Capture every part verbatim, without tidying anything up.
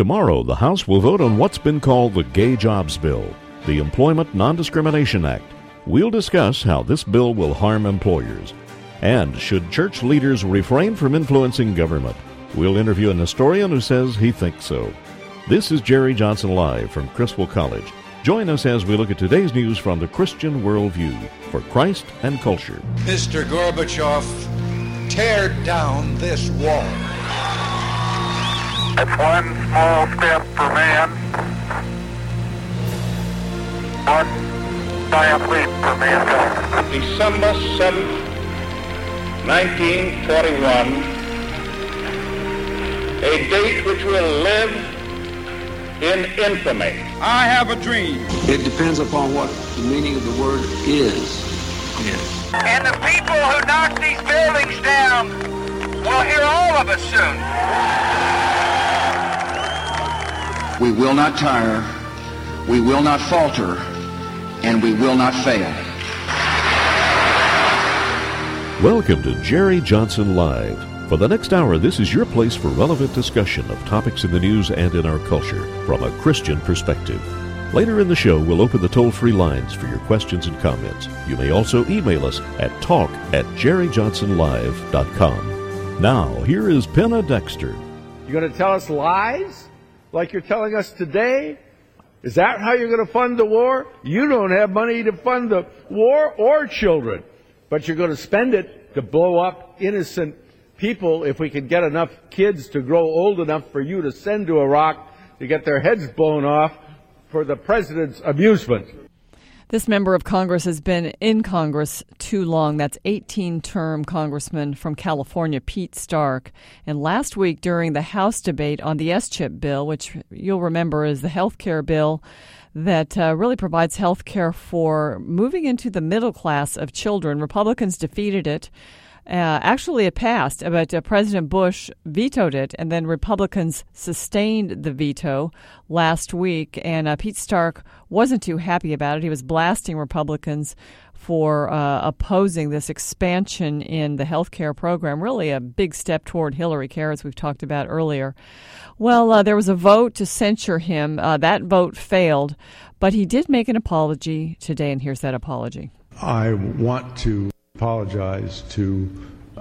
Tomorrow, the House will vote on what's been called the Gay Jobs Bill, the Employment Non-Discrimination Act. We'll discuss how this bill will harm employers. And should church leaders refrain from influencing government? We'll interview an historian who says he thinks so. This is Jerry Johnson live from Criswell College. Join us as we look at today's news from the Christian worldview for Christ and culture. Mister Gorbachev, tear down this wall. It's one small step for man, one giant leap for mankind. December seventh, nineteen forty-one, a date which will live in infamy. I have a dream. It depends upon what the meaning of the word is. Yes. And the people who knock these buildings down will hear all of us soon. We will not tire, we will not falter, and we will not fail. Welcome to Jerry Johnson Live. For the next hour, this is your place for relevant discussion of topics in the news and in our culture from a Christian perspective. Later in the show, we'll open the toll-free lines for your questions and comments. You may also email us at talk at jerry johnson live dot com. Now, here is Penna Dexter. You're going to tell us lies like you're telling us today? Is that how you're going to fund the war? You don't have money to fund the war or children, but you're going to spend it to blow up innocent people, if we could get enough kids to grow old enough for you to send to Iraq to get their heads blown off for the president's amusement. This member of Congress has been in Congress too long. That's eighteen-term Congressman from California, Pete Stark. And last week during the House debate on the S chip bill, which you'll remember is the health care bill that uh, really provides health care for moving into the middle class of children, Republicans defeated it. Uh, actually, it passed, but uh, President Bush vetoed it, and then Republicans sustained the veto last week, and uh, Pete Stark wasn't too happy about it. He was blasting Republicans for uh, opposing this expansion in the health care program, really a big step toward Hillary care, as we've talked about earlier. Well, uh, there was a vote to censure him. Uh, that vote failed, but he did make an apology today, and here's that apology. I want to apologize to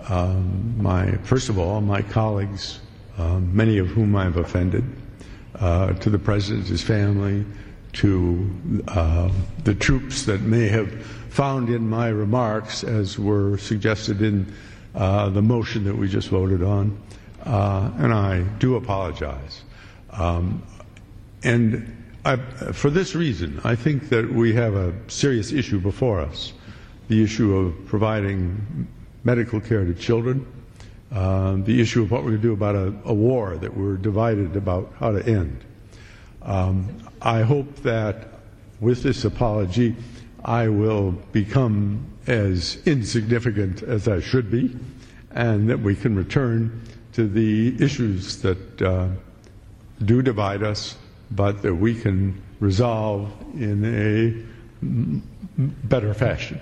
um, my, first of all, my colleagues, uh, many of whom I've offended, uh, to the president, his family, to uh, the troops that may have found in my remarks, as were suggested in uh, the motion that we just voted on, uh, and I do apologize. Um, and I, for this reason, I think that we have a serious issue before us. The issue of providing medical care to children, uh, the issue of what we're going to do about a, a war that we're divided about how to end. Um, I hope that with this apology, I will become as insignificant as I should be, and that we can return to the issues that uh, do divide us, but that we can resolve in a better fashion.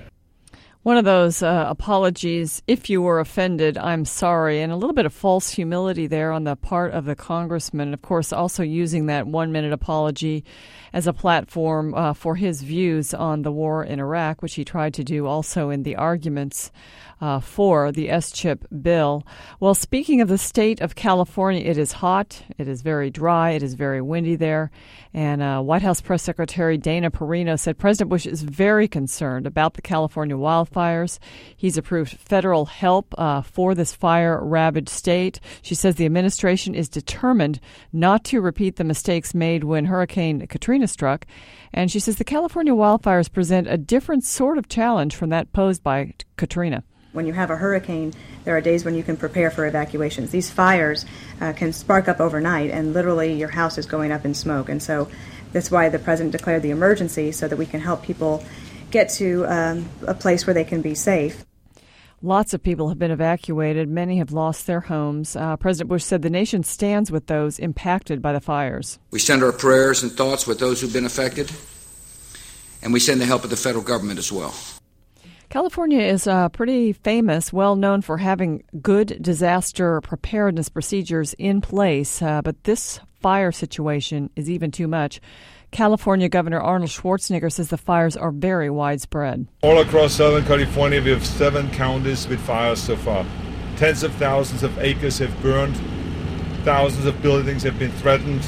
One of those uh, apologies, if you were offended, I'm sorry, and a little bit of false humility there on the part of the congressman, and of course also using that one-minute apology as a platform uh, for his views on the war in Iraq, which he tried to do also in the arguments uh, for the S chip bill. Well, speaking of the state of California, it is hot, it is very dry, it is very windy there, and uh, White House Press Secretary Dana Perino said President Bush is very concerned about the California wildfires. Fires. He's approved federal help uh, for this fire-ravaged state. She says the administration is determined not to repeat the mistakes made when Hurricane Katrina struck. And she says the California wildfires present a different sort of challenge from that posed by Katrina. When you have a hurricane, there are days when you can prepare for evacuations. These fires uh, can spark up overnight, and literally your house is going up in smoke. And so that's why the president declared the emergency, so that we can help people get to um, a place where they can be safe. Lots of people have been evacuated. Many have lost their homes. Uh, President Bush said the nation stands with those impacted by the fires. We send our prayers and thoughts with those who've been affected, and we send the help of the federal government as well. California is uh, pretty famous, well known for having good disaster preparedness procedures in place, uh, but this fire situation is even too much. California Governor Arnold Schwarzenegger says the fires are very widespread. All across Southern California, we have seven counties with fires so far. Tens of thousands of acres have burned. Thousands of buildings have been threatened.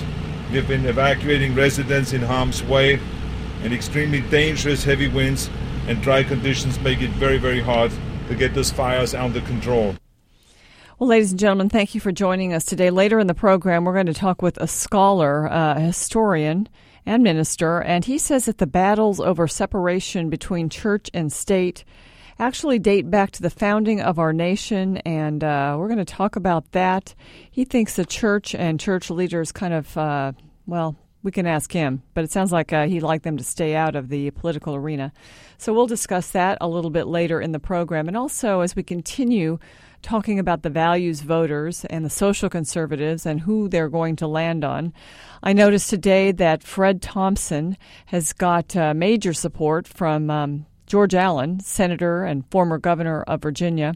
We've been evacuating residents in harm's way, and extremely dangerous heavy winds and dry conditions make it very, very hard to get those fires under control. Well, ladies and gentlemen, thank you for joining us today. Later in the program, we're going to talk with a scholar, uh, a historian and minister, and he says that the battles over separation between church and state actually date back to the founding of our nation, and uh, we're going to talk about that. He thinks the church and church leaders kind of, uh, well, we can ask him, but it sounds like uh, he'd like them to stay out of the political arena. So we'll discuss that a little bit later in the program. And also, as we continue talking about the values voters and the social conservatives and who they're going to land on, I noticed today that Fred Thompson has got uh, major support from um, George Allen, senator and former governor of Virginia,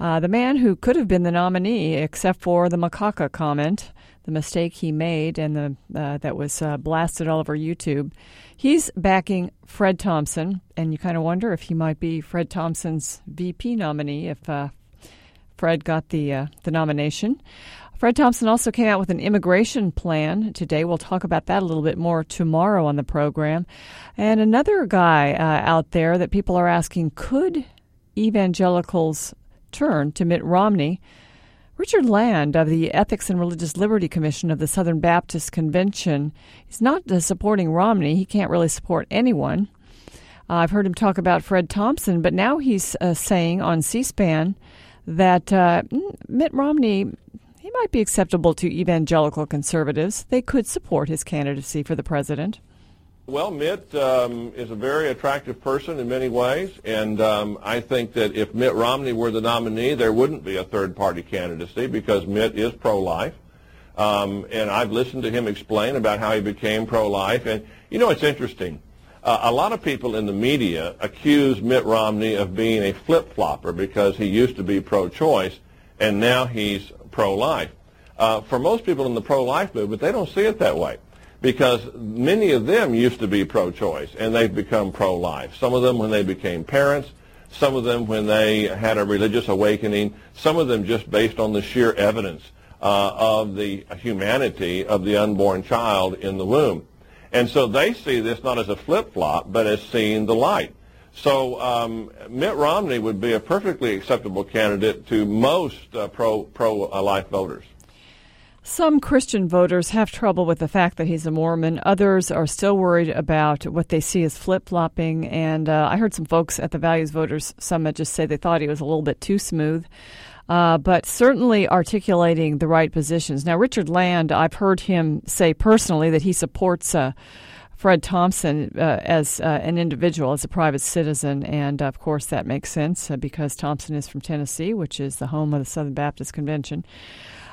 uh, the man who could have been the nominee except for the macaca comment, the mistake he made and the uh, that was uh, blasted all over YouTube. He's backing Fred Thompson, and you kind of wonder if he might be Fred Thompson's V P nominee if uh, Fred got the uh, the nomination. Fred Thompson also came out with an immigration plan today. We'll talk about that a little bit more tomorrow on the program. And another guy uh, out there that people are asking, could evangelicals turn to Mitt Romney? Richard Land of the Ethics and Religious Liberty Commission of the Southern Baptist Convention is not uh, supporting Romney. He can't really support anyone. Uh, I've heard him talk about Fred Thompson, but now he's uh, saying on C-SPAN that uh, Mitt Romney, he might be acceptable to evangelical conservatives. They could support his candidacy for the president. Well, Mitt um, is a very attractive person in many ways, and um, I think that if Mitt Romney were the nominee, there wouldn't be a third-party candidacy because Mitt is pro-life, um, and I've listened to him explain about how he became pro-life. And, you know, it's interesting. Uh, a lot of people in the media accuse Mitt Romney of being a flip-flopper because he used to be pro-choice, and now he's pro-life. Uh, for most people in the pro-life movement, they don't see it that way because many of them used to be pro-choice and they've become pro-life. Some of them when they became parents, some of them when they had a religious awakening, some of them just based on the sheer evidence uh, of the humanity of the unborn child in the womb. And so they see this not as a flip-flop but as seeing the light. So um, Mitt Romney would be a perfectly acceptable candidate to most uh, pro, pro-life voters. Some Christian voters have trouble with the fact that he's a Mormon. Others are still worried about what they see as flip-flopping. And uh, I heard some folks at the Values Voters Summit just say they thought he was a little bit too smooth, uh, but certainly articulating the right positions. Now, Richard Land, I've heard him say personally that he supports uh, Fred Thompson uh, as uh, an individual, as a private citizen, and of course that makes sense uh, because Thompson is from Tennessee, which is the home of the Southern Baptist Convention.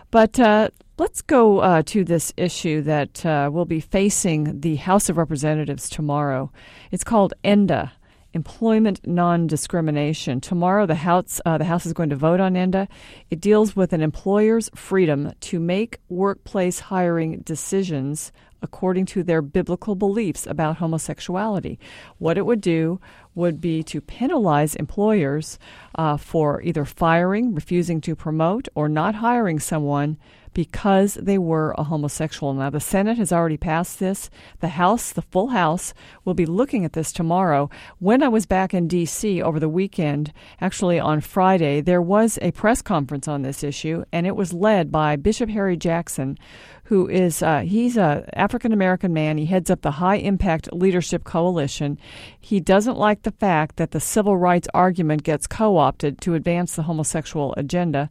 But uh, let's go uh, to this issue that uh, will be facing the House of Representatives tomorrow. It's called ENDA, Employment Non-Discrimination. Tomorrow the House, uh, the House is going to vote on ENDA. It deals with an employer's freedom to make workplace hiring decisions according to their biblical beliefs about homosexuality. What it would do would be to penalize employers uh, for either firing, refusing to promote, or not hiring someone because they were a homosexual. Now, the Senate has already passed this. The House, the full House, will be looking at this tomorrow. When I was back in D C over the weekend, actually on Friday, there was a press conference on this issue, and it was led by Bishop Harry Jackson, who is, uh, he's an African-American man. He heads up the High Impact Leadership Coalition. He doesn't like the fact that the civil rights argument gets co-opted to advance the homosexual agenda.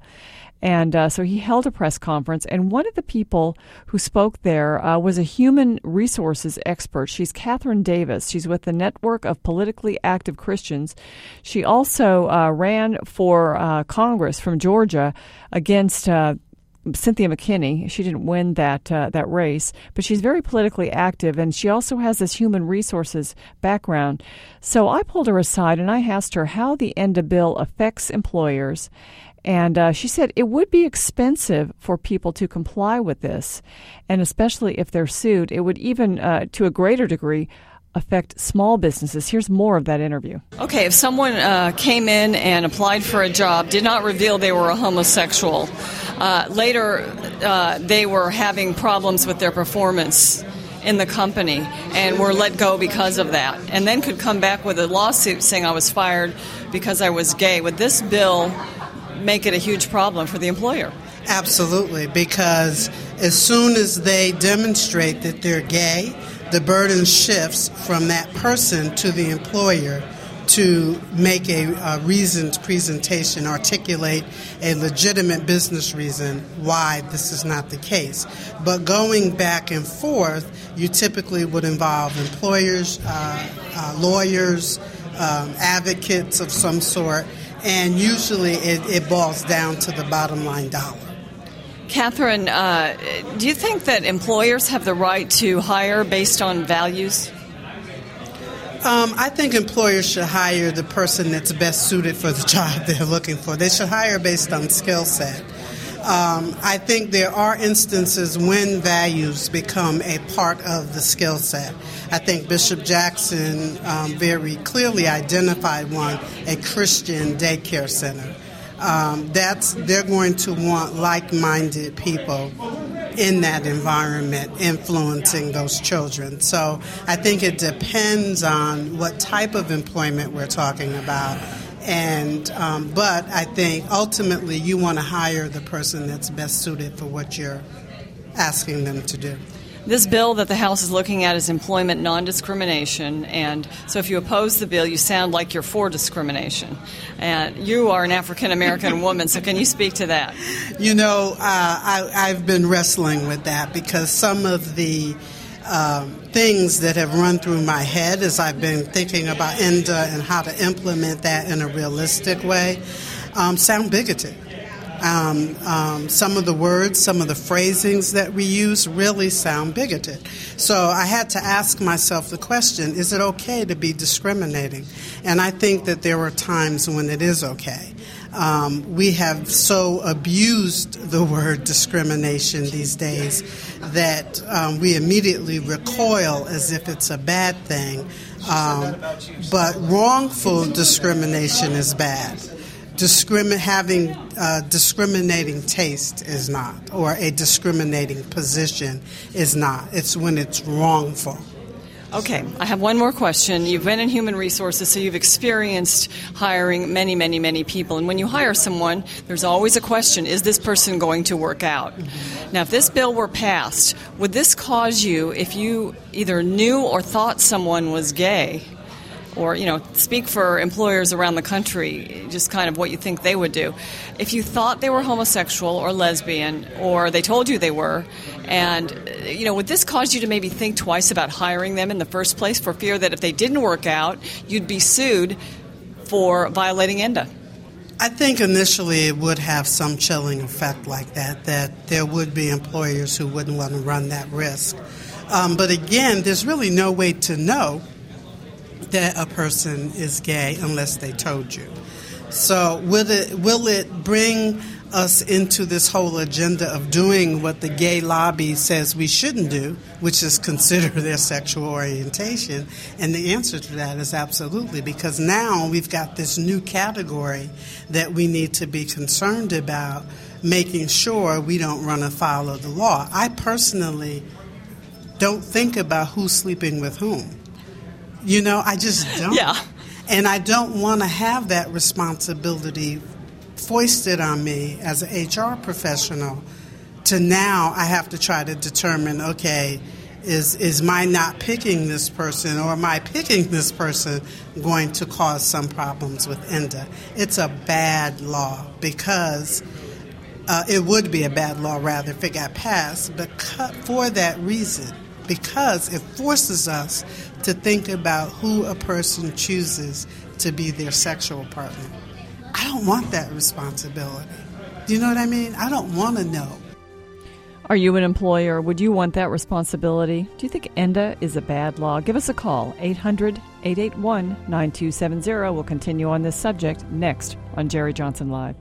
And uh, so he held a press conference, and one of the people who spoke there uh, was a human resources expert. She's Catherine Davis. She's with the Network of Politically Active Christians. She also uh, ran for uh, Congress from Georgia against uh, Cynthia McKinney. She didn't win that uh, that race, but she's very politically active, and she also has this human resources background. So I pulled her aside, and I asked her how the ENDA bill affects employers. And uh, she said it would be expensive for people to comply with this, and especially if they're sued, it would even, uh, to a greater degree, affect small businesses. Here's more of that interview. Okay, if someone uh, came in and applied for a job, did not reveal they were a homosexual, uh, later uh, they were having problems with their performance in the company and were let go because of that, and then could come back with a lawsuit saying I was fired because I was gay, would this bill make it a huge problem for the employer? Absolutely, because as soon as they demonstrate that they're gay, the burden shifts from that person to the employer to make a, a reasoned presentation, articulate a legitimate business reason why this is not the case. But going back and forth, you typically would involve employers, uh, uh, lawyers, um, advocates of some sort, and usually it, it boils down to the bottom line dollar. Catherine, uh, do you think that employers have the right to hire based on values? Um, I think employers should hire the person that's best suited for the job they're looking for. They should hire based on skill set. Um, I think there are instances when values become a part of the skill set. I think Bishop Jackson um, very clearly identified one, a Christian daycare center. Um, that's they're going to want like-minded people in that environment influencing those children. So I think it depends on what type of employment we're talking about. And um, but I think ultimately you want to hire the person that's best suited for what you're asking them to do. This bill that the House is looking at is employment non-discrimination, and so if you oppose the bill, you sound like you're for discrimination. And you are an African-American woman, so can you speak to that? You know, uh, I, I've been wrestling with that because some of the Um, things that have run through my head as I've been thinking about ENDA and how to implement that in a realistic way um, sound bigoted. Um, um, some of the words, some of the phrasings that we use really sound bigoted. So I had to ask myself the question, is it okay to be discriminating? And I think that there are times when it is okay. Um, we have so abused the word discrimination these days that um, we immediately recoil as if it's a bad thing. Um, but wrongful discrimination is bad. Discrimin- having uh, discriminating taste is not, or a discriminating position is not. It's when it's wrongful. Okay, I have one more question. You've been in human resources, so you've experienced hiring many, many, many people. And when you hire someone, there's always a question, is this person going to work out? Mm-hmm. Now, if this bill were passed, would this cause you, if you either knew or thought someone was gay, or, you know, speak for employers around the country, just kind of what you think they would do. If you thought they were homosexual or lesbian, or they told you they were, and, you know, would this cause you to maybe think twice about hiring them in the first place for fear that if they didn't work out, you'd be sued for violating ENDA? I think initially it would have some chilling effect like that, that there would be employers who wouldn't want to run that risk. Um, but again, there's really no way to know that a person is gay unless they told you. So will it will it bring us into this whole agenda of doing what the gay lobby says we shouldn't do, which is consider their sexual orientation? And the answer to that is absolutely, because now we've got this new category that we need to be concerned about, making sure we don't run afoul of the law. I personally don't think about who's sleeping with whom. You know, I just don't. Yeah. And I don't want to have that responsibility foisted on me as an H R professional to now I have to try to determine, okay, is is my not picking this person or my picking this person going to cause some problems with ENDA? It's a bad law because uh, it would be a bad law, rather, if it got passed, but for that reason, because it forces us to think about who a person chooses to be their sexual partner. I don't want that responsibility. Do you know what I mean? I don't want to know. Are you an employer? Would you want that responsibility? Do you think ENDA is a bad law? Give us a call, eight hundred, eight eight one, nine two seven zero. We'll continue on this subject next on Jerry Johnson Live.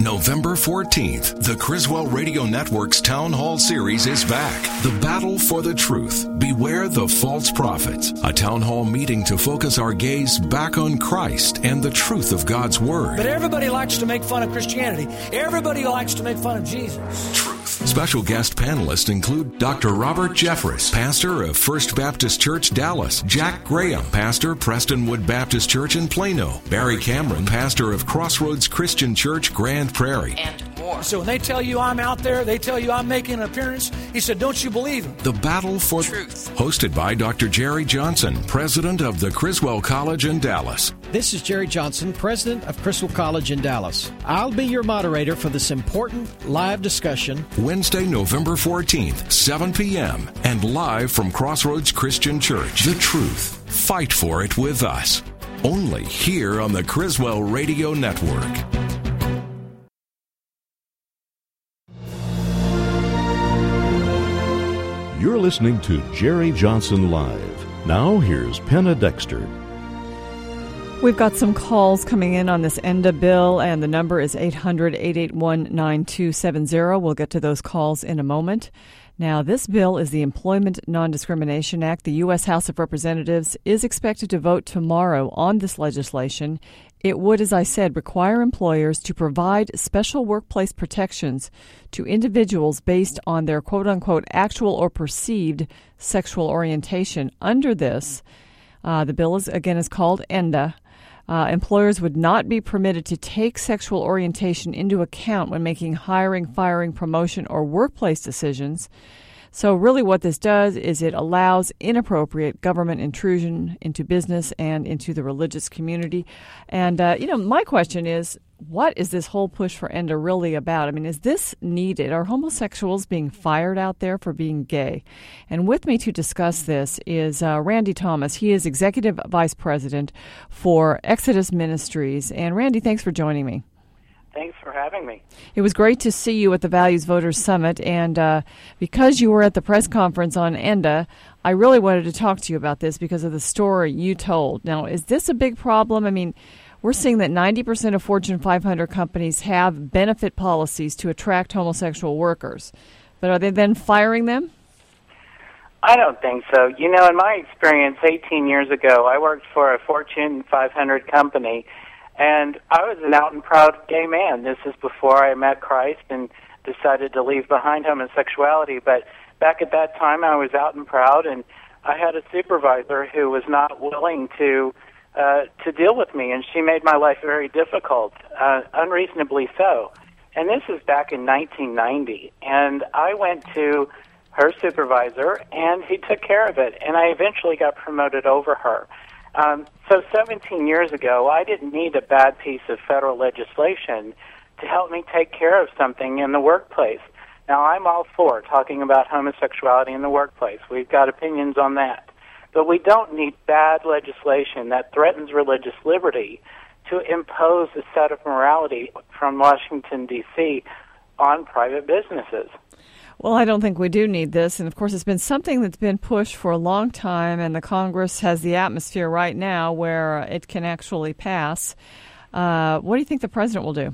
November fourteenth, the Criswell Radio Network's Town Hall series is back. The Battle for the Truth. Beware the False Prophets. A town hall meeting to focus our gaze back on Christ and the truth of God's Word. But everybody likes to make fun of Christianity. Everybody likes to make fun of Jesus. Truth. Special guest panelists include Doctor Robert Jeffress, pastor of First Baptist Church, Dallas. Jack Graham, pastor, Prestonwood Baptist Church in Plano. Barry Cameron, pastor of Crossroads Christian Church, Grand Prairie. And more. So when they tell you I'm out there, they tell you I'm making an appearance, he said, don't you believe him? The Battle for Truth. Hosted by Doctor Jerry Johnson, president of the Criswell College in Dallas. This is Jerry Johnson, president of Criswell College in Dallas. I'll be your moderator for this important live discussion. Wednesday, November fourteenth, seven p.m. and live from Crossroads Christian Church. The Truth. Fight for it with us. Only here on the Criswell Radio Network. You're listening to Jerry Johnson Live. Now, here's Penna Dexter. We've got some calls coming in on this ENDA bill, and the number is eight hundred, eight eight one, nine two seven zero. We'll get to those calls in a moment. Now, this bill is the Employment Non-Discrimination Act. The U S House of Representatives is expected to vote tomorrow on this legislation. It would, as I said, require employers to provide special workplace protections to individuals based on their quote-unquote actual or perceived sexual orientation. Under this, uh, the bill is again is called ENDA. Uh, employers would not be permitted to take sexual orientation into account when making hiring, firing, promotion, or workplace decisions. So really what this does is it allows inappropriate government intrusion into business and into the religious community. And, uh, you know, my question is, what is this whole push for ENDA really about? I mean, is this needed? Are homosexuals being fired out there for being gay? And with me to discuss this is uh, Randy Thomas. He is Executive Vice President for Exodus Ministries. And, Randy, thanks for joining me. Thanks for having me. It was great to see you at the Values Voters Summit, and uh, because you were at the press conference on ENDA, I really wanted to talk to you about this because of the story you told. Now, is this a big problem? I mean, we're seeing that ninety percent of Fortune five hundred companies have benefit policies to attract homosexual workers, but are they then firing them? I don't think so. You know, in my experience, eighteen years ago, I worked for a Fortune five hundred company, and I was an out and proud gay man. This is before I met Christ and decided to leave behind homosexuality. But back at that time, I was out and proud, and I had a supervisor who was not willing to uh, to deal with me, and she made my life very difficult, uh, unreasonably so. And this is back in nineteen ninety. And I went to her supervisor, and he took care of it, and I eventually got promoted over her. Um, so seventeen years ago, I didn't need a bad piece of federal legislation to help me take care of something in the workplace. Now, I'm all for talking about homosexuality in the workplace. We've got opinions on that. But we don't need bad legislation that threatens religious liberty to impose a set of morality from Washington, D C on private businesses. Well, I don't think we do need this. And, of course, it's been something that's been pushed for a long time, and the Congress has the atmosphere right now where it can actually pass. Uh, what do you think the president will do?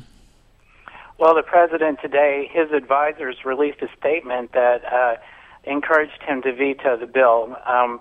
Well, the president today, his advisors released a statement that uh, encouraged him to veto the bill. Um,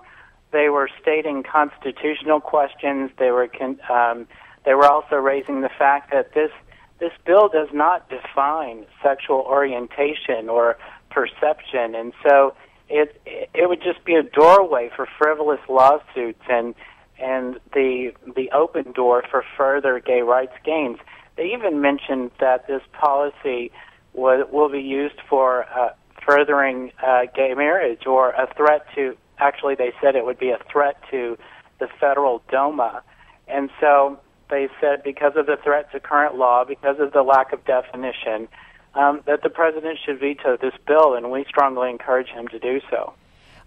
they were stating constitutional questions. They were con- um, they were also raising the fact that this this bill does not define sexual orientation or perception, and so it it would just be a doorway for frivolous lawsuits and and the the open door for further gay rights gains. They even mentioned that this policy will, will be used for uh, furthering uh, gay marriage or a threat to. Actually, they said it would be a threat to the federal DOMA, and so they said because of the threat to current law, because of the lack of definition. Um, that the president should veto this bill, and we strongly encourage him to do so.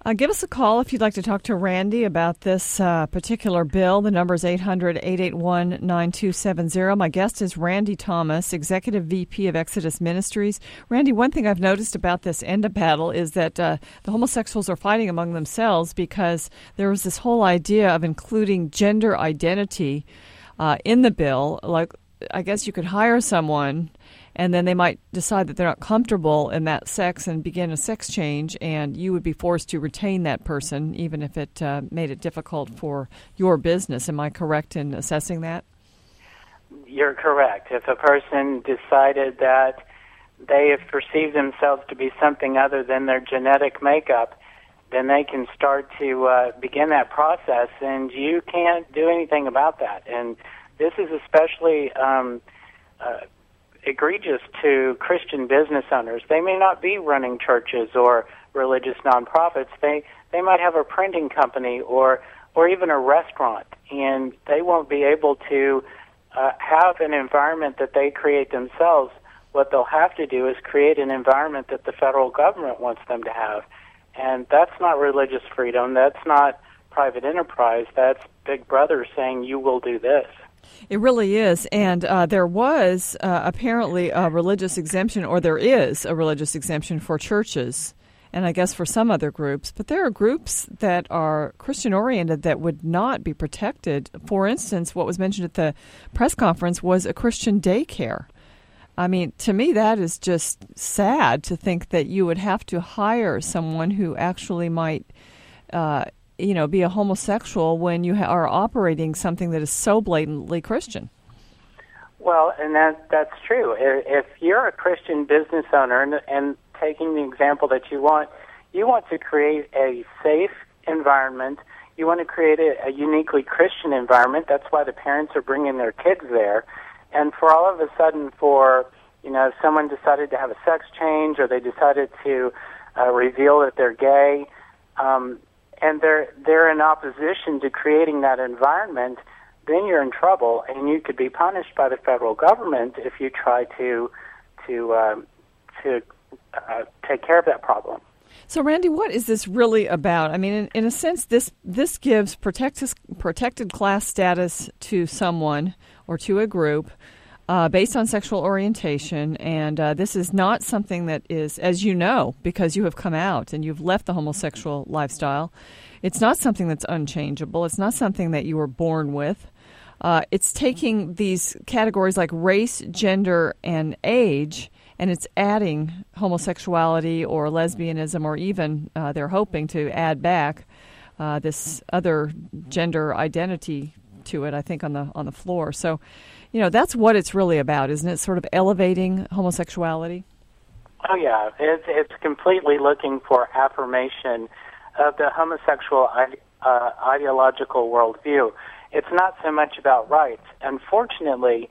Uh, give us a call if you'd like to talk to Randy about this uh, particular bill. The number is eight hundred, eight eight one, nine two seven zero. My guest is Randy Thomas, Executive V P of Exodus Ministries. Randy, one thing I've noticed about this ENDA battle is that uh, the homosexuals are fighting among themselves because there was this whole idea of including gender identity uh, in the bill. Like, I guess you could hire someone, and then they might decide that they're not comfortable in that sex and begin a sex change, and you would be forced to retain that person, even if it uh, made it difficult for your business. Am I correct in assessing that? You're correct. If a person decided that they have perceived themselves to be something other than their genetic makeup, then they can start to uh, begin that process, and you can't do anything about that. And this is especially um, uh, egregious to Christian business owners. They may not be running churches or religious nonprofits. They they might have a printing company or or even a restaurant, and they won't be able to uh, have an environment that they create themselves. What they'll have to do is create an environment that the federal government wants them to have, and that's not religious freedom. That's not private enterprise. That's Big Brother saying you will do this. It really is, and uh, there was uh, apparently a religious exemption, or there is a religious exemption for churches, and I guess for some other groups, but there are groups that are Christian-oriented that would not be protected. For instance, what was mentioned at the press conference was a Christian daycare. I mean, to me, that is just sad to think that you would have to hire someone who actually might uh you know, be a homosexual when you ha- are operating something that is so blatantly Christian. Well, and that that's true. If you're a Christian business owner, and, and taking the example that you want, you want to create a safe environment. You want to create a, a uniquely Christian environment. That's why the parents are bringing their kids there. And for all of a sudden, for, you know, if someone decided to have a sex change or they decided to uh, reveal that they're gay, um, and they're they're in opposition to creating that environment, then you're in trouble, and you could be punished by the federal government if you try to to uh, to uh, take care of that problem. So, Randy, what is this really about? I mean, in, in a sense, this this gives protected protected class status to someone or to a group Uh, based on sexual orientation, and uh, this is not something that is, as you know, because you have come out and you've left the homosexual lifestyle, it's not something that's unchangeable. It's not something that you were born with. Uh, it's taking these categories like race, gender, and age, and it's adding homosexuality or lesbianism, or even uh, they're hoping to add back uh, this other gender identity to it, I think, on the on the floor. So, you know, that's what it's really about, isn't it? Sort of elevating homosexuality? Oh, yeah. It's, it's completely looking for affirmation of the homosexual ide- uh, ideological worldview. It's not so much about rights. Unfortunately,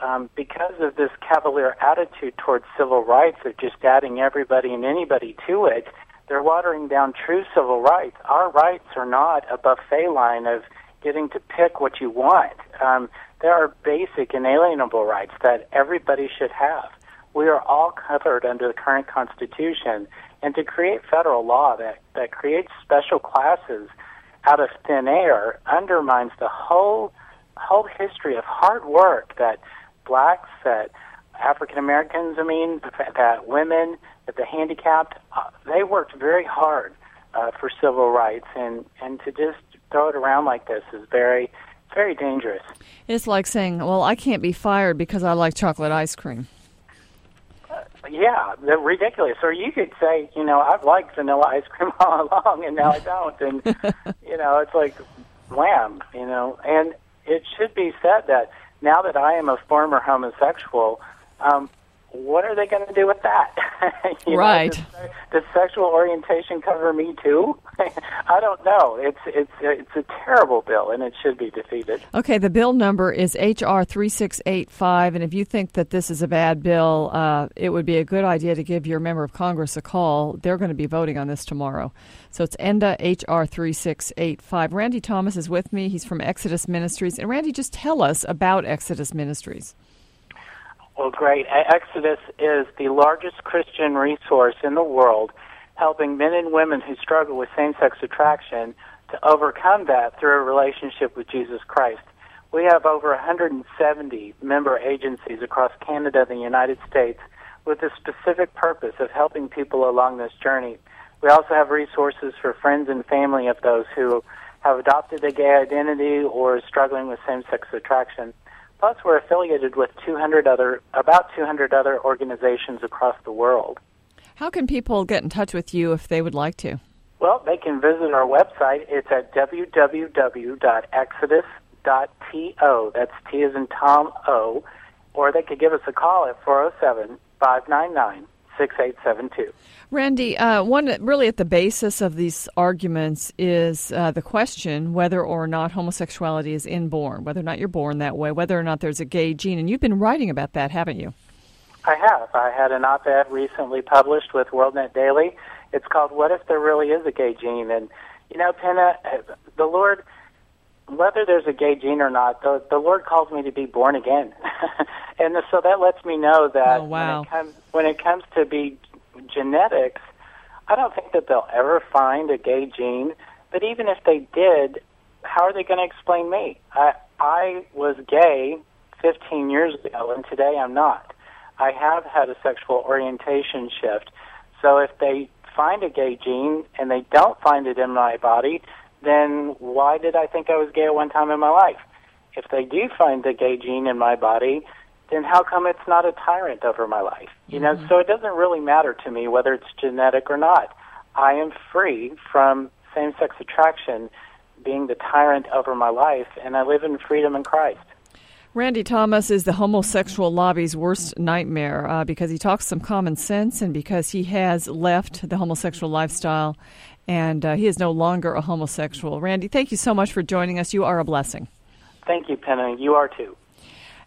um, because of this cavalier attitude towards civil rights of just adding everybody and anybody to it, they're watering down true civil rights. Our rights are not a buffet line of getting to pick what you want. Um, there are basic inalienable rights that everybody should have. We are all covered under the current Constitution, and to create federal law that, that creates special classes out of thin air undermines the whole whole history of hard work that blacks, that African Americans, I mean, that women, that the handicapped, uh, they worked very hard uh, for civil rights, and, and to just throw it around like this is very, very dangerous. It's like saying, well, I can't be fired because I like chocolate ice cream. Uh, yeah, they're ridiculous. Or you could say, you know, I've liked vanilla ice cream all along, and now I don't. And, you know, it's like, wham, you know. And it should be said that now that I am a former homosexual, um, what are they going to do with that? you right. Know, does, does sexual orientation cover me too? I don't know. It's it's it's a terrible bill, and it should be defeated. Okay, the bill number is H R three six eight five, and if you think that this is a bad bill, uh, it would be a good idea to give your member of Congress a call. They're going to be voting on this tomorrow. So it's ENDA H R three six eight five. Randy Thomas is with me. He's from Exodus Ministries. And Randy, just tell us about Exodus Ministries. Well, great. Exodus is the largest Christian resource in the world helping men and women who struggle with same-sex attraction to overcome that through a relationship with Jesus Christ. We have over one hundred seventy member agencies across Canada and the United States with the specific purpose of helping people along this journey. We also have resources for friends and family of those who have adopted a gay identity or are struggling with same-sex attraction. Plus, we're affiliated with two hundred other, about two hundred other organizations across the world. How can people get in touch with you if they would like to? Well, they can visit our website. It's at w w w dot exodus dot t o. That's T as in Tom O. Or they could give us a call at four oh seven, five nine nine, six eight seven two. Randy, uh, one really at the basis of these arguments is uh, the question whether or not homosexuality is inborn, whether or not you're born that way, whether or not there's a gay gene. And you've been writing about that, haven't you? I have. I had an op-ed recently published with WorldNetDaily. It's called, What If There Really Is a Gay Gene? And, you know, Penna, the Lord, whether there's a gay gene or not, the, the Lord calls me to be born again. And so that lets me know that oh, wow. when, it comes, when it comes to be genetics, I don't think that they'll ever find a gay gene. But even if they did, how are they going to explain me? I, I was gay fifteen years ago, and today I'm not. I have had a sexual orientation shift. So if they find a gay gene and they don't find it in my body, then why did I think I was gay at one time in my life? If they do find the gay gene in my body, then how come it's not a tyrant over my life? You mm-hmm. know, so it doesn't really matter to me whether it's genetic or not. I am free from same-sex attraction being the tyrant over my life, and I live in freedom in Christ. Randy Thomas is the homosexual lobby's worst nightmare uh, because he talks some common sense and because he has left the homosexual lifestyle and uh, he is no longer a homosexual. Randy, thank you so much for joining us. You are a blessing. Thank you, Penna. You are too.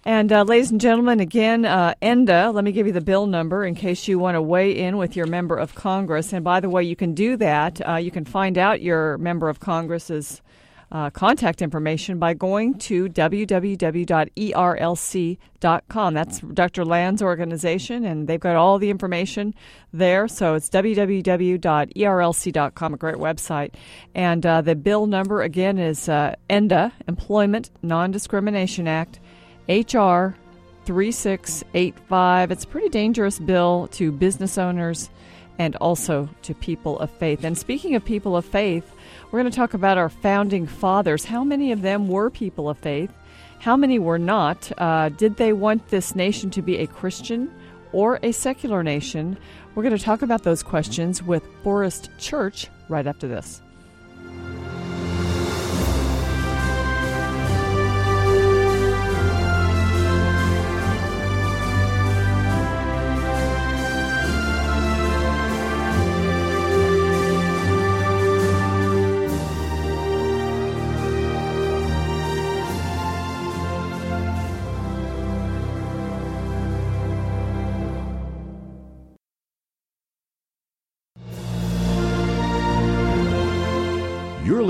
And uh, ladies and gentlemen, again, uh, ENDA, let me give you the bill number in case you want to weigh in with your member of Congress. And by the way, you can do that. Uh, you can find out your member of Congress's Uh, contact information by going to w w w dot e r l c dot com. That's Doctor Land's organization, and they've got all the information there. So it's w w w dot e r l c dot com, a great website. And uh, the bill number, again, is uh, ENDA, Employment Non-Discrimination Act, H R three six eight five. It's a pretty dangerous bill to business owners and also to people of faith. And speaking of people of faith, we're going to talk about our founding fathers. How many of them were people of faith? How many were not? Uh, did they want this nation to be a Christian or a secular nation? We're going to talk about those questions with Forrest Church right after this.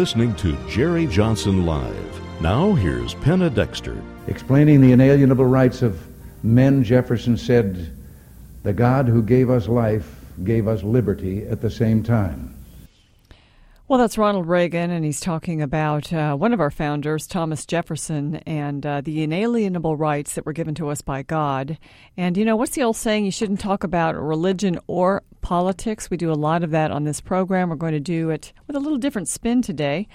Listening to Jerry Johnson Live. Now here's Penna Dexter. Explaining the inalienable rights of men, Jefferson said, "The God who gave us life gave us liberty at the same time." Well, that's Ronald Reagan, and he's talking about uh, one of our founders, Thomas Jefferson, and uh, the inalienable rights that were given to us by God. And, you know, what's the old saying? You shouldn't talk about religion or politics. We do a lot of that on this program. We're going to do it with a little different spin today.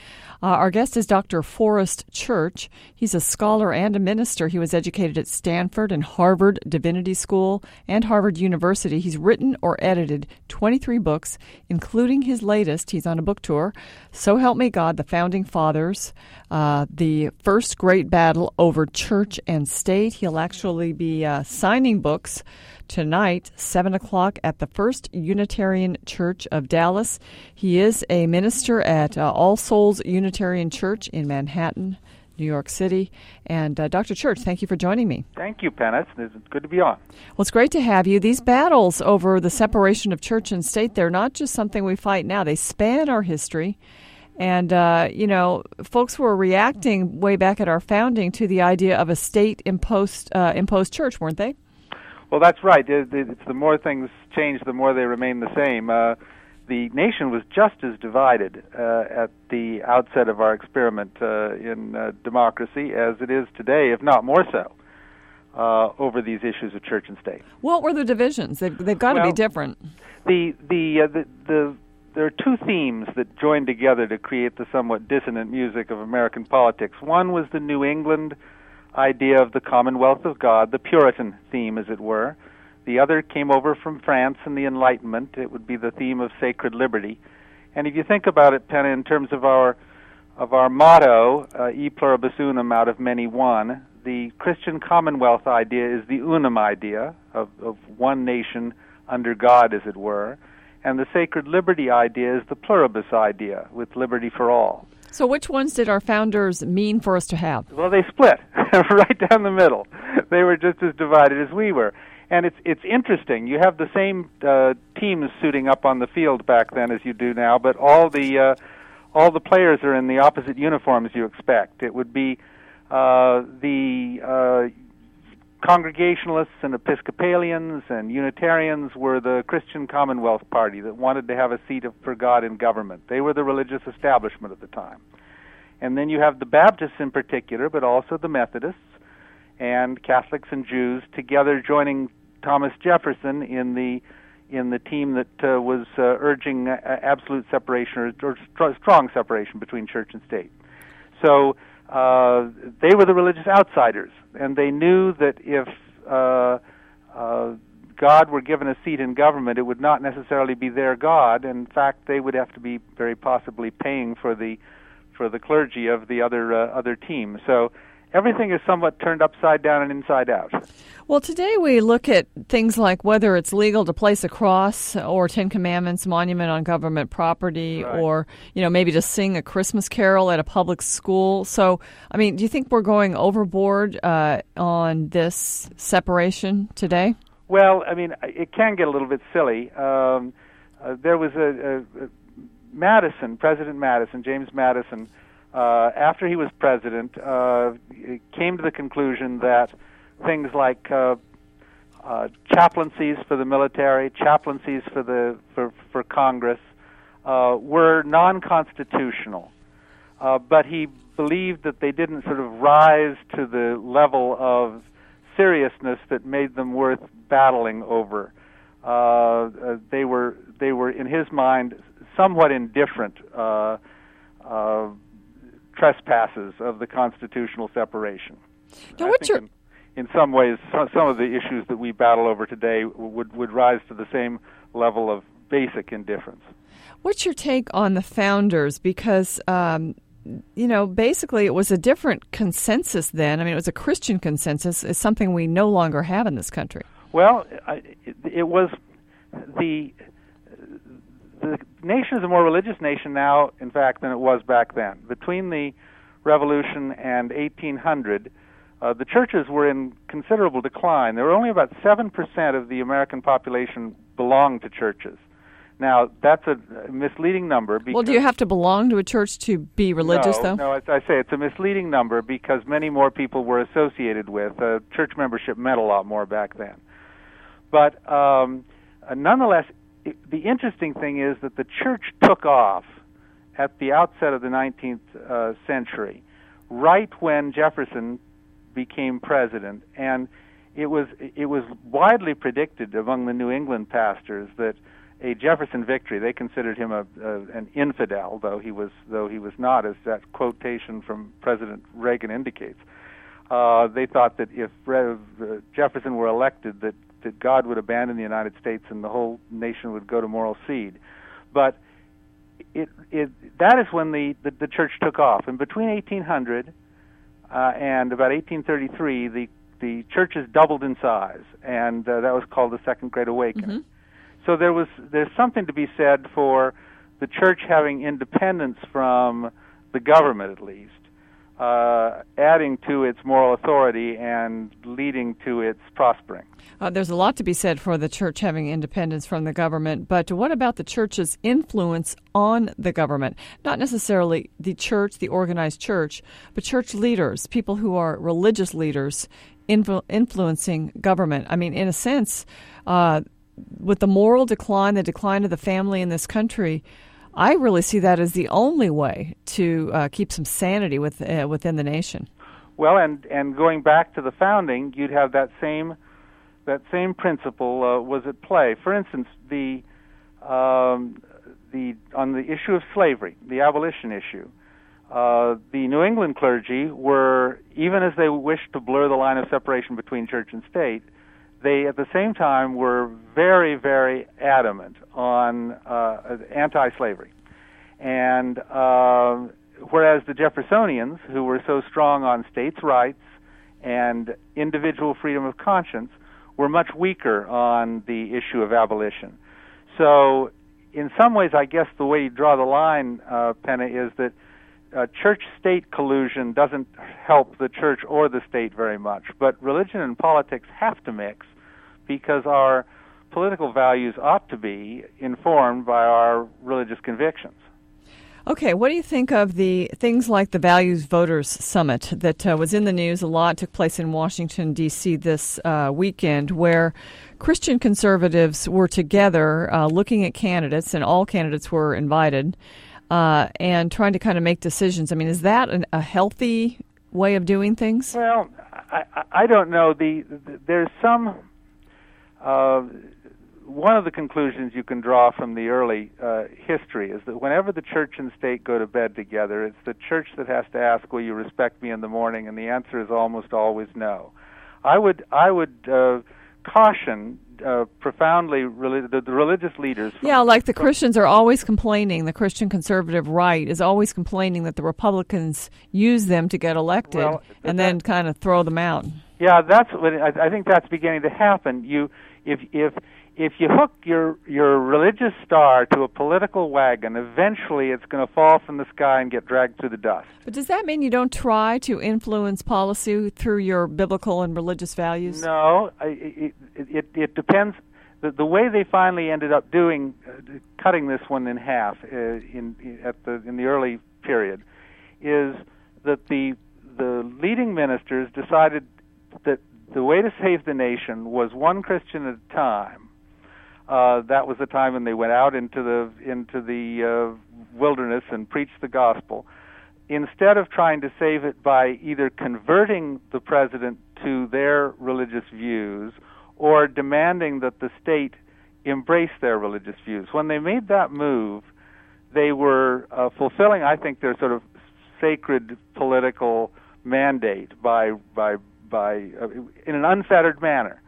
Uh, our guest is Doctor Forrest Church. He's a scholar and a minister. He was educated at Stanford and Harvard Divinity School and Harvard University. He's written or edited twenty-three books, including his latest. He's on a book tour. So Help Me God, The Founding Fathers, uh, The First Great Battle Over Church and State. He'll actually be uh, signing books tonight, seven o'clock at the First Unitarian Church of Dallas. He is a minister at uh, All Souls Unitarian Church in Manhattan, New York City. And uh, Doctor Church, thank you for joining me. Thank you, Penna. It's good to be on. Well, it's great to have you. These battles over the separation of church and state, they're not just something we fight now. They span our history. And, uh, you know, folks were reacting way back at our founding to the idea of a state-imposed uh, imposed church, weren't they? Well, that's right. It's the more things change, the more they remain the same. Uh, the nation was just as divided uh, at the outset of our experiment uh, in uh, democracy as it is today, if not more so, uh, over these issues of church and state. What were the divisions? They've, they've got to well, be different. The the, uh, the the there are two themes that joined together to create the somewhat dissonant music of American politics. One was the New England idea of the Commonwealth of God, the Puritan theme, as it were. The other came over from France and the Enlightenment. It would be the theme of sacred liberty. And if you think about it, Penna, in terms of our of our motto, uh, e pluribus unum, out of many one, the Christian Commonwealth idea is the unum idea of, of one nation under God, as it were. And the sacred liberty idea is the pluribus idea, with liberty for all. So which ones did our founders mean for us to have? Well, they split right down the middle. They were just as divided as we were. And it's it's interesting. You have the same uh, teams suiting up on the field back then as you do now, but all the uh, all the players are in the opposite uniforms you expect. It would be uh, the uh, Congregationalists and Episcopalians and Unitarians were the Christian Commonwealth Party that wanted to have a seat of, for God in government. They were the religious establishment at the time. And then you have the Baptists in particular, but also the Methodists and Catholics and Jews together joining Thomas Jefferson in the in the team that uh, was uh, urging uh, absolute separation or, or strong separation between church and state. So uh, they were the religious outsiders, and they knew that if uh, uh, God were given a seat in government, it would not necessarily be their God. In fact, they would have to be very possibly paying for the for the clergy of the other uh, other team. So everything is somewhat turned upside down and inside out. Well, today we look at things like whether it's legal to place a cross or Ten Commandments monument on government property, right, or, you know, maybe to sing a Christmas carol at a public school. So, I mean, do you think we're going overboard uh, on this separation today? Well, I mean, it can get a little bit silly. Um, uh, there was a, a, a Madison, President Madison, James Madison, Uh, after he was president, uh, came to the conclusion that things like uh, uh, chaplaincies for the military, chaplaincies for the for, for Congress, uh, were non-constitutional. Uh, but he believed that they didn't sort of rise to the level of seriousness that made them worth battling over. Uh, uh, they were they were in his mind somewhat indifferent Uh, uh, trespasses of the constitutional separation. Now, what's your... in, in some ways, some, some of the issues that we battle over today would, would rise to the same level of basic indifference. What's your take on the founders? Because, um, you know, basically it was a different consensus then. I mean, it was a Christian consensus. It's something we no longer have in this country. Well, I, it, it was the... The nation is a more religious nation now, in fact, than it was back then. Between the Revolution and eighteen hundred, uh, the churches were in considerable decline. There were only about seven percent of the American population belonged to churches. Now, that's a misleading number. Because, well, do you have to belong to a church to be religious, no, though? No, I say it's a misleading number because many more people were associated with. Uh, church membership meant a lot more back then. But um, nonetheless, the interesting thing is that the church took off at the outset of the nineteenth uh, century, right when Jefferson became president, and it was it was widely predicted among the New England pastors that a Jefferson victory. They considered him a, a an infidel, though he was though he was not, as that quotation from President Reagan indicates. Uh, they thought that if Rev, uh, Jefferson were elected, that that God would abandon the United States and the whole nation would go to moral seed. But it, it, that is when the, the, the church took off. And between eighteen hundred uh, and about eighteen thirty-three, the, the churches doubled in size, and uh, that was called the Second Great Awakening. Mm-hmm. So there was there's something to be said for the church having independence from the government, at least, Uh, adding to its moral authority and leading to its prospering. Uh, there's a lot to be said for the church having independence from the government, but what about the church's influence on the government? Not necessarily the church, the organized church, but church leaders, people who are religious leaders influ- influencing government. I mean, in a sense, uh, with the moral decline, the decline of the family in this country, I really see that as the only way to uh, keep some sanity with, uh, within the nation. Well, and, and going back to the founding, you'd have that same that same principle uh, was at play. For instance, the um, the on the issue of slavery, the abolition issue, uh, the New England clergy were, even as they wished to blur the line of separation between church and state, they at the same time were very, very adamant on uh, anti-slavery. And uh, whereas the Jeffersonians, who were so strong on states' rights and individual freedom of conscience, were much weaker on the issue of abolition. So in some ways, I guess the way you draw the line, uh, Penna, is that uh, church-state collusion doesn't help the church or the state very much, but religion and politics have to mix, because our political values ought to be informed by our religious convictions. Okay, what do you think of the things like the Values Voters Summit that uh, was in the news a lot, took place in Washington, D C this uh, weekend, where Christian conservatives were together uh, looking at candidates, and all candidates were invited, uh, and trying to kind of make decisions? I mean, is that an, a healthy way of doing things? Well, I, I don't know. The, the there's some... Uh, One of the conclusions you can draw from the early uh, history is that whenever the church and state go to bed together, it's the church that has to ask, will you respect me in the morning? And the answer is almost always no. I would I would uh, caution uh, profoundly relig- the, the religious leaders. From, yeah, like the from, Christians are always complaining. The Christian conservative right is always complaining that the Republicans use them to get elected well, and that, then kind of throw them out. Yeah, that's what I, I think that's beginning to happen. You, if if If you hook your your religious star to a political wagon, eventually it's going to fall from the sky and get dragged through the dust. But does that mean you don't try to influence policy through your biblical and religious values? No, it it, it, it depends. The, the way they finally ended up doing uh, cutting this one in half uh, in at the in the early period is that the the leading ministers decided that the way to save the nation was one Christian at a time. Uh, that was the time when they went out into the into the uh, wilderness and preached the gospel, instead of trying to save it by either converting the president to their religious views or demanding that the state embrace their religious views. When they made that move, they were uh, fulfilling, I think, their sort of sacred political mandate by by by uh, in an unfettered manner.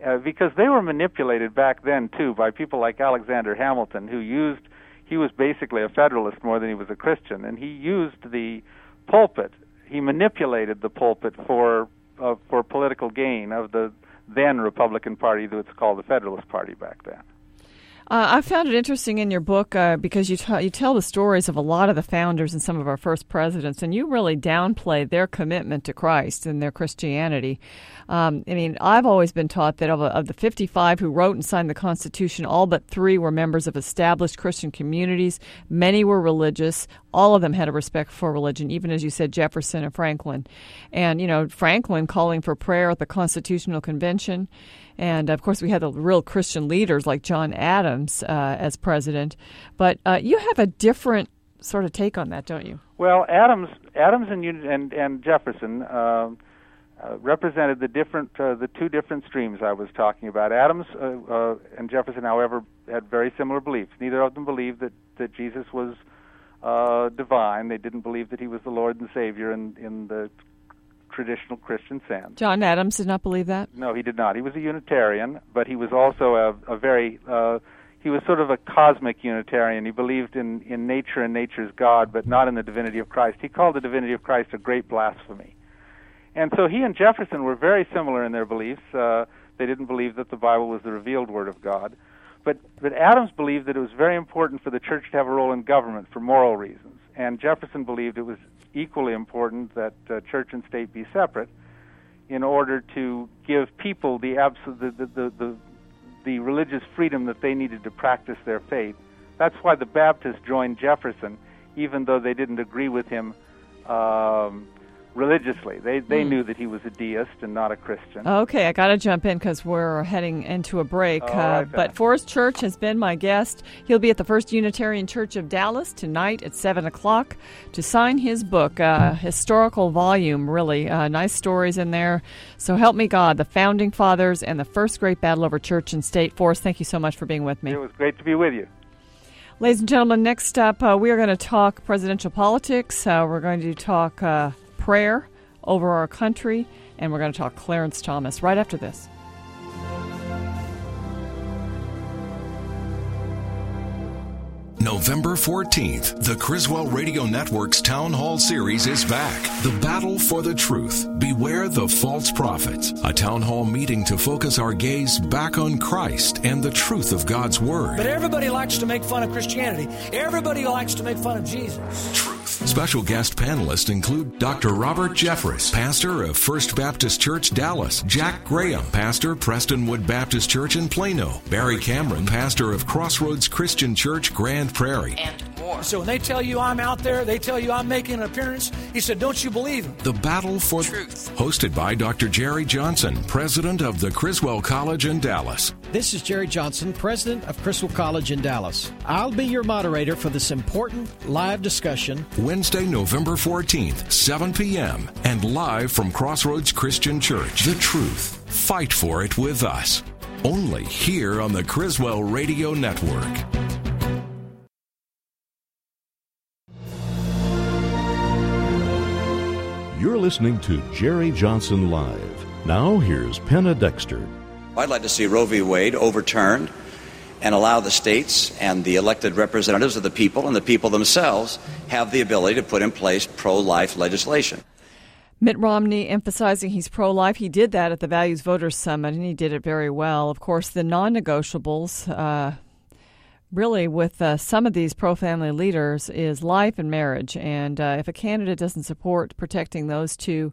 Uh, because they were manipulated back then, too, by people like Alexander Hamilton, who used, he was basically a Federalist more than he was a Christian, and he used the pulpit, he manipulated the pulpit for uh, for political gain of the then Republican Party, though it's called the Federalist Party back then. Uh, I found it interesting in your book uh, because you t- you tell the stories of a lot of the founders and some of our first presidents, and you really downplay their commitment to Christ and their Christianity. Um, I mean, I've always been taught that of, of the fifty-five who wrote and signed the Constitution, all but three were members of established Christian communities. Many were religious. All of them had a respect for religion, even, as you said, Jefferson and Franklin. And, you know, Franklin calling for prayer at the Constitutional Convention. And, of course, we had the real Christian leaders like John Adams uh, as president. But uh, you have a different sort of take on that, don't you? Well, Adams Adams, and and, and Jefferson uh, uh, represented the different uh, the two different streams I was talking about. Adams uh, uh, and Jefferson, however, had very similar beliefs. Neither of them believed that, that Jesus was uh, divine. They didn't believe that he was the Lord and Savior in, in the traditional Christian sense. John Adams did not believe that? No, he did not. He was a Unitarian, but he was also a, a very, uh, he was sort of a cosmic Unitarian. He believed in, in nature and nature's God, but not in the divinity of Christ. He called the divinity of Christ a great blasphemy. And so he and Jefferson were very similar in their beliefs. Uh, they didn't believe that the Bible was the revealed Word of God. But, but Adams believed that it was very important for the church to have a role in government for moral reasons. And Jefferson believed it was equally important that uh, church and state be separate in order to give people the, abs- the, the, the, the, the religious freedom that they needed to practice their faith. That's why the Baptists joined Jefferson, even though they didn't agree with him um, religiously. They they mm. knew that he was a deist and not a Christian. Okay, I got to jump in because we're heading into a break. Oh, uh, right, but Forrest Church has been my guest. He'll be at the First Unitarian Church of Dallas tonight at seven o'clock to sign his book, a uh, historical volume, really. Uh, nice stories in there. So help me God, the Founding Fathers and the First Great Battle over Church and State. Forrest, thank you so much for being with me. It was great to be with you. Ladies and gentlemen, next up, uh, we are going to talk presidential politics. Uh, we're going to talk uh, prayer over our country, and we're going to talk Clarence Thomas right after this. November fourteenth, the Criswell Radio Network's Town Hall series is back. The Battle for the Truth. Beware the False Prophets. A town hall meeting to focus our gaze back on Christ and the truth of God's Word. But everybody likes to make fun of Christianity. Everybody likes to make fun of Jesus. Truth. Special guest panelists include Doctor Robert Jeffress, pastor of First Baptist Church, Dallas. Jack Graham, pastor, Prestonwood Baptist Church in Plano. Barry Cameron, pastor of Crossroads Christian Church, Grand Prairie. And more. So when they tell you I'm out there, they tell you I'm making an appearance, he said, don't you believe him? The Battle for Truth. Hosted by Doctor Jerry Johnson, president of the Criswell College in Dallas. This is Jerry Johnson, president of Criswell College in Dallas. I'll be your moderator for this important live discussion. Wednesday, November fourteenth, seven p.m. and live from Crossroads Christian Church. The Truth. Fight for it with us. Only here on the Criswell Radio Network. You're listening to Jerry Johnson Live. Now, here's Penna Dexter. I'd like to see Roe v. Wade overturned and allow the states and the elected representatives of the people and the people themselves have the ability to put in place pro-life legislation. Mitt Romney emphasizing he's pro-life. He did that at the Values Voters Summit, and he did it very well. Of course, the non-negotiables, uh, really with uh, some of these pro-family leaders, is life and marriage. And uh, if a candidate doesn't support protecting those two,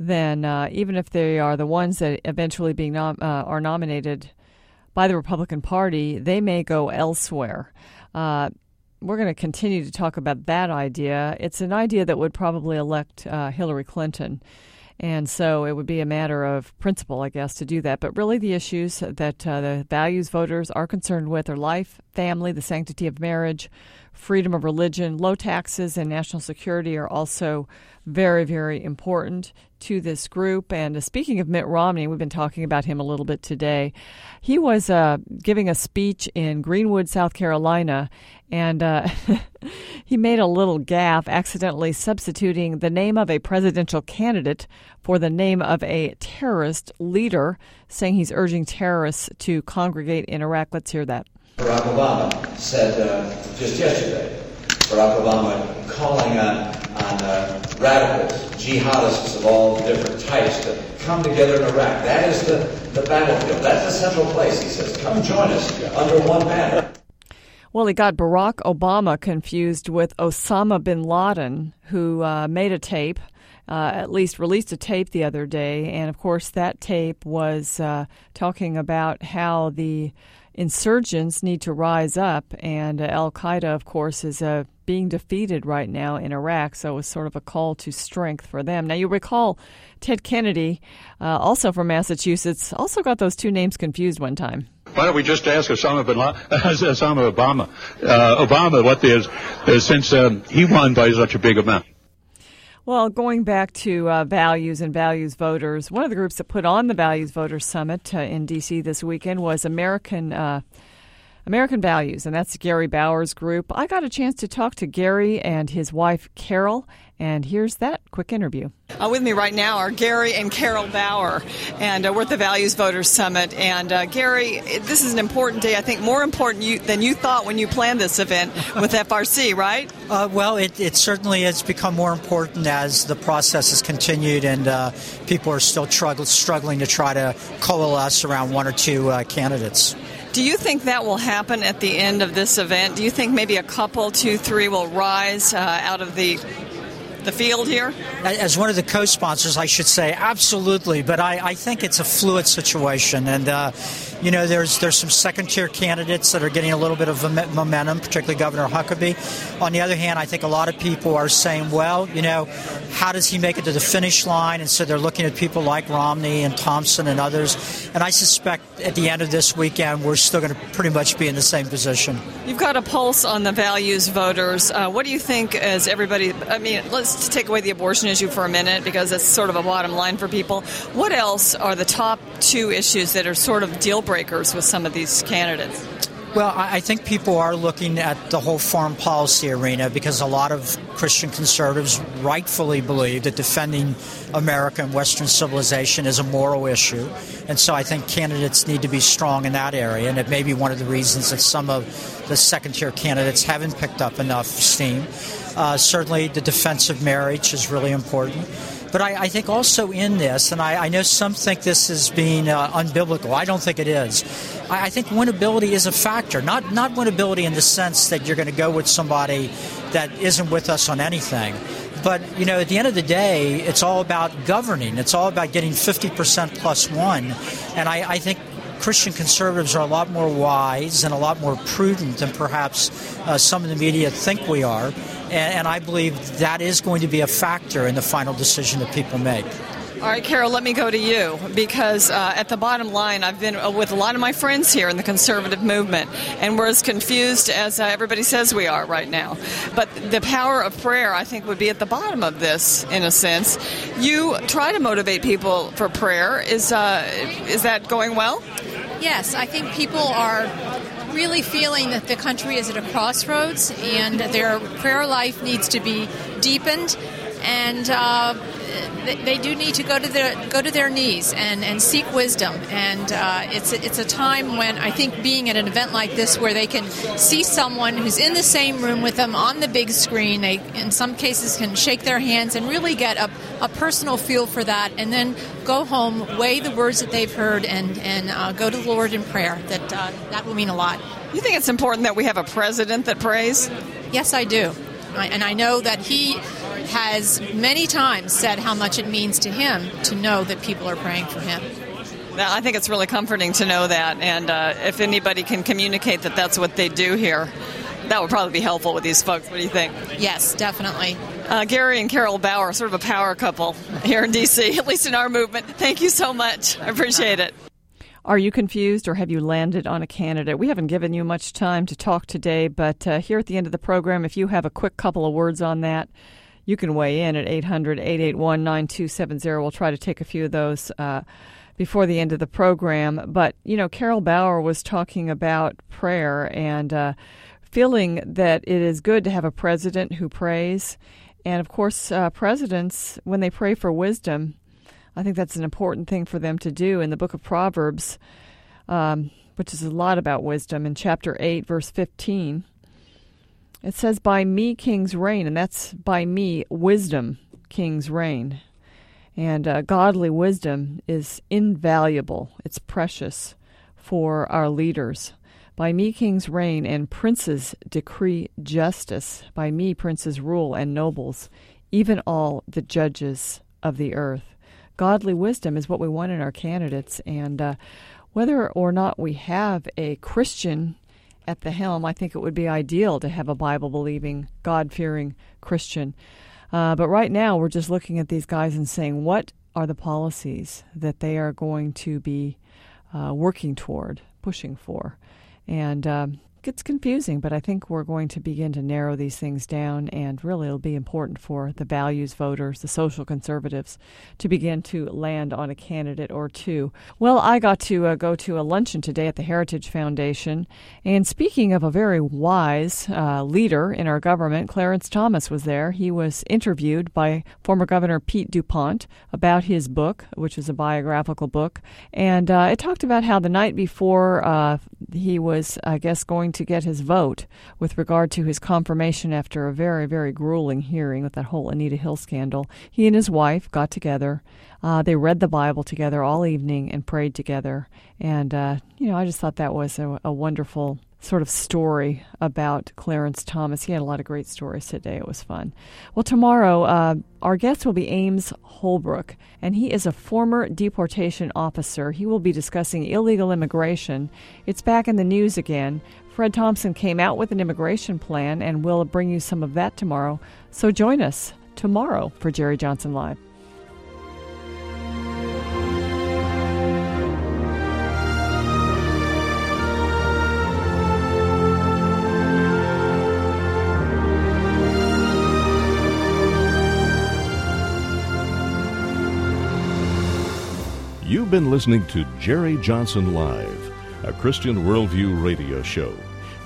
then uh, even if they are the ones that eventually being nom- uh, are nominated by the Republican Party, they may go elsewhere. Uh, we're going to continue to talk about that idea. It's an idea that would probably elect uh, Hillary Clinton. And so it would be a matter of principle, I guess, to do that. But really the issues that uh, the values voters are concerned with are life, family, the sanctity of marriage, freedom of religion, low taxes, and national security are also very, very important to this group. And uh, speaking of Mitt Romney, we've been talking about him a little bit today. He was uh, giving a speech in Greenwood, South Carolina, and uh, he made a little gaffe, accidentally substituting the name of a presidential candidate for the name of a terrorist leader, saying he's urging terrorists to congregate in Iraq. Let's hear that. Barack Obama said uh, just yesterday, Barack Obama calling on, on uh, radicals, jihadists of all different types to come together in Iraq. That is the, the battlefield. That's the central place, he says. Come join us under one banner. Well, he got Barack Obama confused with Osama bin Laden, who uh, made a tape, uh, at least released a tape the other day. And, of course, that tape was uh, talking about how the insurgents need to rise up, and uh, al-Qaeda, of course, is uh, being defeated right now in Iraq, so it was sort of a call to strength for them. Now, you recall Ted Kennedy, uh, also from Massachusetts, also got those two names confused one time. Why don't we just ask Osama bin Laden, Osama Obama, uh, Obama what there's, there's since um, he won by such a big amount? Well, going back to uh, values and values voters, one of the groups that put on the Values Voters Summit uh, in D C this weekend was American uh, American Values, and that's Gary Bauer's group. I got a chance to talk to Gary and his wife, Carol, and here's that quick interview. Uh, with me right now are Gary and Carol Bauer, and uh, we're at the Values Voters Summit. And uh, Gary, this is an important day, I think more important you, than you thought when you planned this event with F R C, right? Uh, well, it, it certainly has become more important as the process has continued, and uh, people are still trugg- struggling to try to coalesce around one or two uh, candidates. Do you think that will happen at the end of this event? Do you think maybe a couple, two, three will rise uh, out of the... the field here? As one of the co-sponsors, I should say, absolutely. But I, I think it's a fluid situation. And, uh, you know, there's there's some second-tier candidates that are getting a little bit of momentum, particularly Governor Huckabee. On the other hand, I think a lot of people are saying, well, you know, how does he make it to the finish line? And so they're looking at people like Romney and Thompson and others. And I suspect at the end of this weekend, we're still going to pretty much be in the same position. You've got a pulse on the values voters. Uh, what do you think as everybody, I mean, let's take away the abortion issue for a minute because that's sort of a bottom line for people. What else are the top two issues that are sort of deal breakers with some of these candidates? Well, I think people are looking at the whole foreign policy arena because a lot of Christian conservatives rightfully believe that defending America and Western civilization is a moral issue. And so I think candidates need to be strong in that area. And it may be one of the reasons that some of the second-tier candidates haven't picked up enough steam. Uh, certainly the defense of marriage is really important. But I, I think also in this, and I, I know some think this is being uh, unbiblical. I don't think it is. I, I think winnability is a factor. Not not winnability in the sense that you're going to go with somebody that isn't with us on anything. But, you know, at the end of the day, it's all about governing. It's all about getting fifty percent plus one. And I, I think Christian conservatives are a lot more wise and a lot more prudent than perhaps uh, some of the media think we are. And I believe that is going to be a factor in the final decision that people make. All right, Carol, let me go to you, because uh, at the bottom line, I've been with a lot of my friends here in the conservative movement, and we're as confused as uh, everybody says we are right now. But the power of prayer, I think, would be at the bottom of this, in a sense. You try to motivate people for prayer. Is uh, is that going well? Yes, I think people are really feeling that the country is at a crossroads and their prayer life needs to be deepened, and uh, they do need to go to their go to their knees and, and seek wisdom. And uh, it's it's a time when I think being at an event like this, where they can see someone who's in the same room with them on the big screen, they in some cases can shake their hands and really get a, a personal feel for that, and then go home, weigh the words that they've heard, and and uh, go to the Lord in prayer. That uh, that will mean a lot. You think it's important that we have a president that prays? Yes, I do, I, and I know that he has many times said how much it means to him to know that people are praying for him. Now, I think it's really comforting to know that, and uh, if anybody can communicate that that's what they do here, that would probably be helpful with these folks. What do you think? Yes, definitely. Uh, Gary and Carol Bauer, sort of a power couple here in D C, at least in our movement. Thank you so much. I appreciate it. Are you confused, or have you landed on a candidate? We haven't given you much time to talk today, but uh, here at the end of the program, if you have a quick couple of words on that, you can weigh in at eight hundred, eight eight one, nine two seven zero. We'll try to take a few of those uh, before the end of the program. But, you know, Carol Bauer was talking about prayer and uh, feeling that it is good to have a president who prays. And, of course, uh, presidents, when they pray for wisdom, I think that's an important thing for them to do. In the book of Proverbs, um, which is a lot about wisdom, in chapter eight, verse fifteen, it says, by me kings reign, and that's by me wisdom kings reign. And uh, godly wisdom is invaluable. It's precious for our leaders. By me kings reign, and princes decree justice. By me princes rule, and nobles, even all the judges of the earth. Godly wisdom is what we want in our candidates. And uh, whether or not we have a Christian at the helm, I think it would be ideal to have a Bible-believing, God-fearing Christian. Uh, but right now, we're just looking at these guys and saying, what are the policies that they are going to be uh, working toward, pushing for? And um, it's confusing, but I think we're going to begin to narrow these things down, and really it'll be important for the values voters, the social conservatives, to begin to land on a candidate or two. Well, I got to uh, go to a luncheon today at the Heritage Foundation, and speaking of a very wise uh, leader in our government, Clarence Thomas was there. He was interviewed by former Governor Pete DuPont about his book, which is a biographical book, and uh, it talked about how the night before uh, he was, I guess, going to get his vote with regard to his confirmation after a very, very grueling hearing with that whole Anita Hill scandal. He and his wife got together Uh, they read the Bible together all evening and prayed together. And, uh, you know, I just thought that was a, a wonderful sort of story about Clarence Thomas. He had a lot of great stories today. It was fun. Well, tomorrow, uh, our guest will be Ames Holbrook, and he is a former deportation officer. He will be discussing illegal immigration. It's back in the news again. Fred Thompson came out with an immigration plan, and we'll bring you some of that tomorrow. So join us tomorrow for Jerry Johnson Live. You've been listening to Jerry Johnson Live, a Christian Worldview radio show.